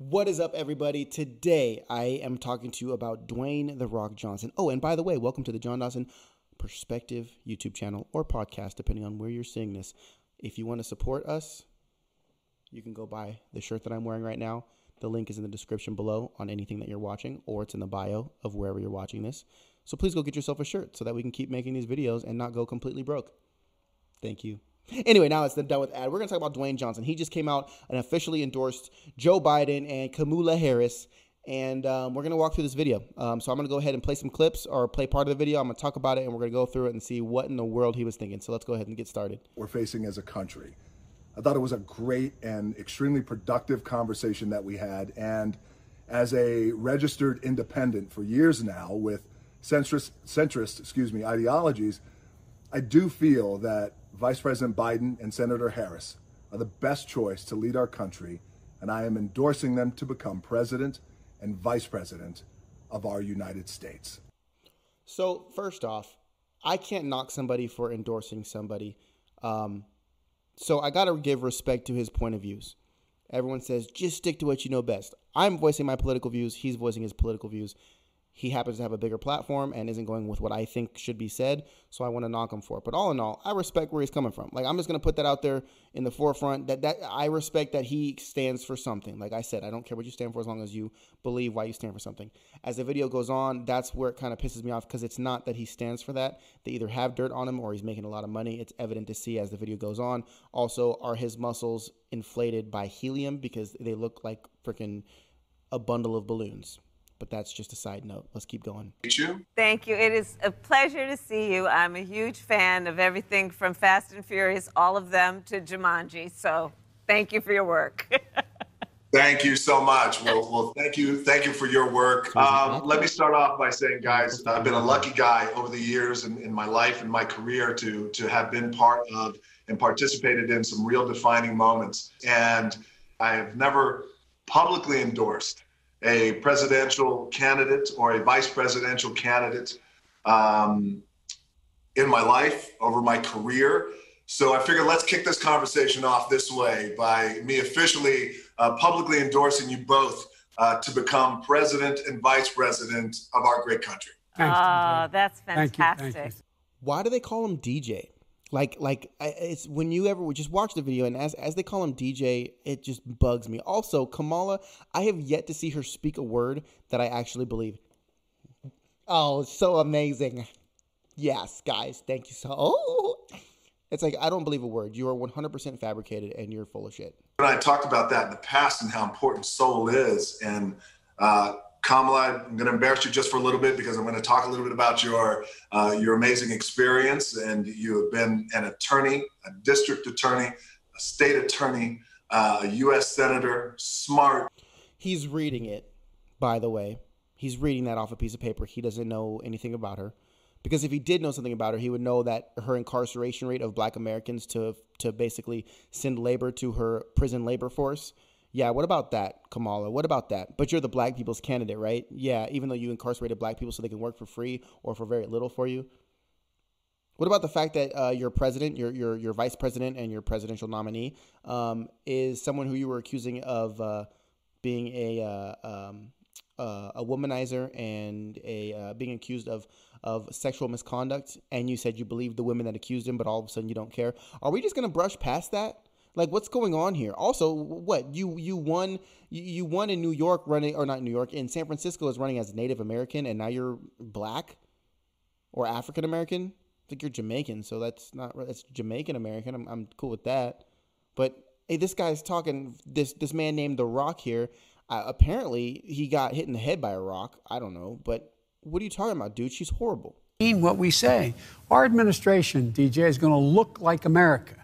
What is up, everybody? Today, I am talking to you about Dwayne "The Rock" Johnson. Oh, and by the way, welcome to the John Dawson Perspective YouTube channel or podcast, depending on where you're seeing this. If you want to support us, you can go buy the shirt that I'm wearing right now. The link is in the description below on anything that you're watching, or it's in the bio of wherever you're watching this. So please go get yourself a shirt so that we can keep making these videos and not go completely broke. Thank you. Anyway, now it's done with ad. We're going to talk about Dwayne Johnson. He just came out and officially endorsed Joe Biden and Kamala Harris, and we're going to walk through this video. So I'm going to go ahead and play some clips or play part of the video. I'm going to talk about it, and we're going to go through it and see what in the world he was thinking. So let's go ahead and get started. We're facing as a country. I thought it was a great and extremely productive conversation that we had, and as a registered independent for years now with centrist ideologies, I do feel that Vice President Biden and Senator Harris are the best choice to lead our country, and I am endorsing them to become president and vice president of our United States. So first off, I can't knock somebody for endorsing somebody. So I got to give respect to his point of views. Everyone says, just stick to what you know best. I'm voicing my political views. He's voicing his political views. He happens to have a bigger platform and isn't going with what I think should be said, so I want to knock him for it. But all in all, I respect where he's coming from. Like, I'm just going to put that out there in the forefront, that I respect that he stands for something. Like I said, I don't care what you stand for as long as you believe why you stand for something. As the video goes on, that's where it kind of pisses me off, because it's not that he stands for that. They either have dirt on him or he's making a lot of money. It's evident to see as the video goes on. Also, are his muscles inflated by helium because they look like freaking a bundle of balloons? But that's just a side note. Let's keep going. Thank you. It is a pleasure to see you. I'm a huge fan of everything from Fast and Furious, all of them, to Jumanji. So thank you for your work. Thank you so much. Well, thank you for your work. Let me start off by saying, guys, I've been a lucky guy over the years in my life and my career to have been part of and participated in some real defining moments. And I have never publicly endorsed a presidential candidate or a vice presidential candidate in my life, over my career. So I figured let's kick this conversation off this way by me officially publicly endorsing you both to become president and vice president of our great country. Oh, that's fantastic. Thank you. Why do they call him DJ? It's when you ever would just watch the video, and as they call him DJ, it just bugs me. Also, Kamala, I have yet to see her speak a word that I actually believe. Oh, so amazing. Yes, guys, thank you so. Oh. It's like, I don't believe a word. You are 100% fabricated, and you're full of shit. When I talked about that in the past and how important soul is, and Kamala, I'm going to embarrass you just for a little bit because I'm going to talk a little bit about your amazing experience. And you have been an attorney, a district attorney, a state attorney, a U.S. senator, smart. He's reading it, by the way. He's reading that off a piece of paper. He doesn't know anything about her, because if he did know something about her, he would know that her incarceration rate of black Americans to basically send labor to her prison labor force. Yeah, what about that, Kamala? What about that? But you're the black people's candidate, right? Yeah, even though you incarcerated black people so they can work for free or for very little for you. What about the fact that your president, your vice president and your presidential nominee is someone who you were accusing of being a womanizer and being accused of sexual misconduct, and you said you believed the women that accused him, but all of a sudden you don't care? Are we just going to brush past that? Like, what's going on here? Also, what you won in New York, running, or not New York, in San Francisco, is running as Native American, and now you're black or African American. I think you're Jamaican, so that's Jamaican American. I'm cool with that. But hey, this guy's talking. This man named The Rock here. Apparently, he got hit in the head by a rock. I don't know, but what are you talking about, dude? She's horrible. What we say, our administration, DJ, is going to look like America.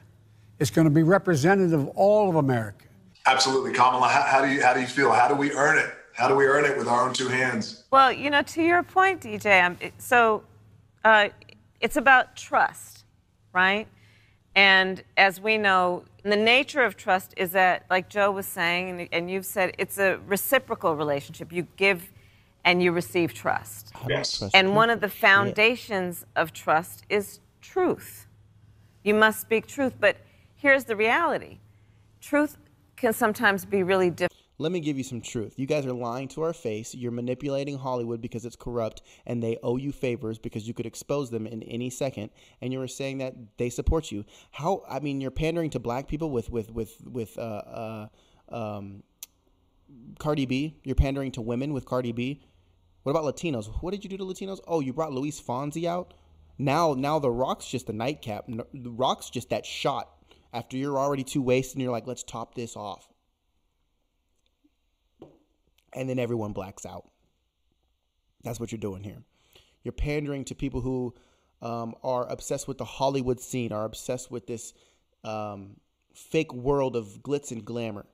It's going to be representative of all of America. Absolutely. Kamala, how do you feel? How do we earn it? How do we earn it with our own two hands? Well, you know, to your point, DJ, it's about trust, right? And as we know, the nature of trust is that, like Joe was saying, and you've said, it's a reciprocal relationship. You give and you receive trust. Yes. And one of the foundations of trust is truth. You must speak truth, but here's the reality. Truth can sometimes be really difficult. Let me give you some truth. You guys are lying to our face. You're manipulating Hollywood because it's corrupt and they owe you favors because you could expose them in any second. And you were saying that they support you. How? I mean, you're pandering to black people with Cardi B. You're pandering to women with Cardi B. What about Latinos? What did you do to Latinos? Oh, you brought Luis Fonsi out. Now The Rock's just a nightcap. The Rock's just that shot after you're already too wasted and you're like, let's top this off. And then everyone blacks out. That's what you're doing here. You're pandering to people who are obsessed with the Hollywood scene, are obsessed with this fake world of glitz and glamour.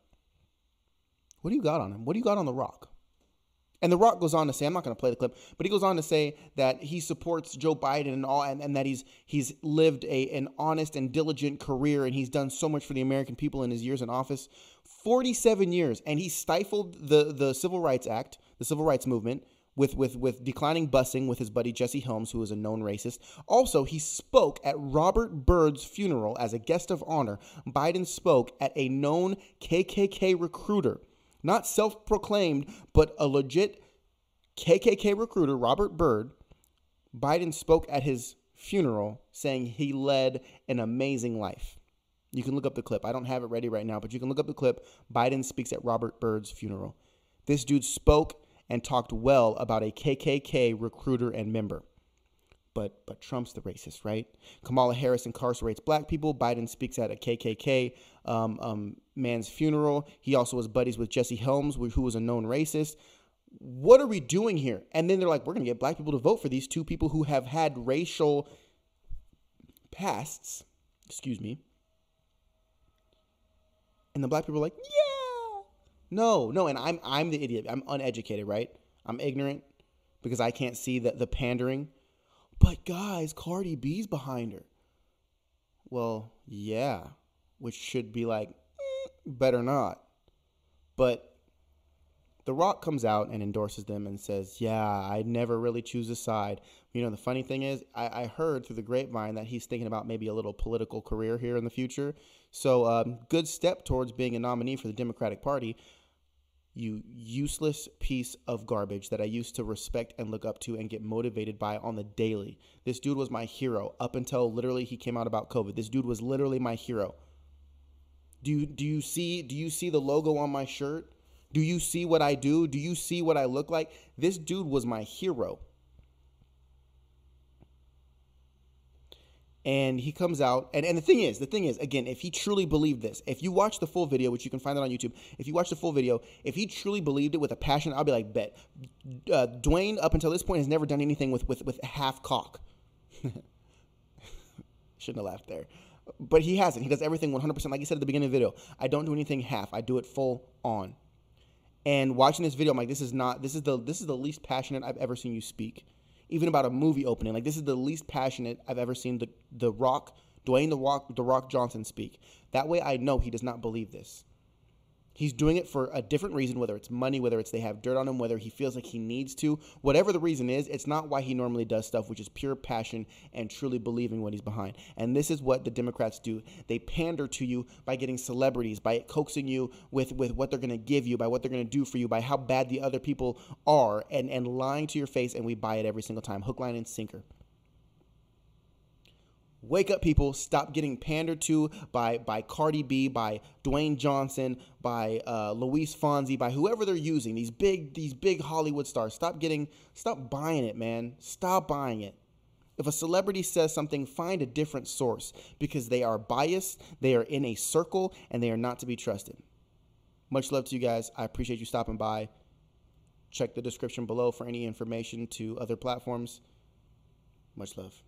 What do you got on him? What do you got on The Rock? And The Rock goes on to say, I'm not going to play the clip, but he goes on to say that he supports Joe Biden and all, and that he's lived an honest and diligent career, and he's done so much for the American people in his years in office, 47 years, and he stifled the Civil Rights Act, the Civil Rights Movement, with declining busing with his buddy Jesse Helms, who is a known racist. Also, he spoke at Robert Byrd's funeral as a guest of honor. Biden spoke at a known KKK recruiter. Not self-proclaimed, but a legit KKK recruiter, Robert Byrd. Biden spoke at his funeral saying he led an amazing life. You can look up the clip. I don't have it ready right now, but you can look up the clip. Biden speaks at Robert Byrd's funeral. This dude spoke and talked well about a KKK recruiter and member. But Trump's the racist, right? Kamala Harris incarcerates black people. Biden speaks at a KKK man's funeral. He also was buddies with Jesse Helms, who was a known racist. What are we doing here? And then they're like, we're going to get black people to vote for these two people who have had racial pasts. Excuse me. And the black people are like, yeah. No. And I'm the idiot. I'm uneducated, right? I'm ignorant because I can't see the pandering. But guys, Cardi B's behind her. Well, yeah, which should be like, better not. But The Rock comes out and endorses them and says, yeah, I never really choose a side. You know, the funny thing is, I heard through the grapevine that he's thinking about maybe a little political career here in the future. So good step towards being a nominee for the Democratic Party. You useless piece of garbage that I used to respect and look up to and get motivated by on the daily. This dude was my hero up until literally he came out about COVID. This dude was literally my hero. Do you see the logo on my shirt? Do you see what I do? Do you see what I look like? This dude was my hero. And he comes out, and the thing is, again, if he truly believed this, if you watch the full video, which you can find it on YouTube, if you watch the full video, if he truly believed it with a passion, I'll be like, bet. Dwayne, up until this point, has never done anything with half cock. Shouldn't have laughed there. But he hasn't. He does everything 100%. Like he said at the beginning of the video, I don't do anything half. I do it full on. And watching this video, I'm like, this is the least passionate I've ever seen you speak. Even about a movie opening, like this is the least passionate I've ever seen Dwayne The Rock Johnson speak. That way I know he does not believe this. He's doing it for a different reason, whether it's money, whether it's they have dirt on him, whether he feels like he needs to. Whatever the reason is, it's not why he normally does stuff, which is pure passion and truly believing what he's behind. And this is what the Democrats do. They pander to you by getting celebrities, by coaxing you with what they're going to give you, by what they're going to do for you, by how bad the other people are, and lying to your face, and we buy it every single time. Hook, line, and sinker. Wake up, people. Stop getting pandered to by Cardi B, by Dwayne Johnson, by Luis Fonsi, by whoever they're using, these big Hollywood stars. Stop buying it, man. Stop buying it. If a celebrity says something, find a different source because they are biased, they are in a circle, and they are not to be trusted. Much love to you guys. I appreciate you stopping by. Check the description below for any information to other platforms. Much love.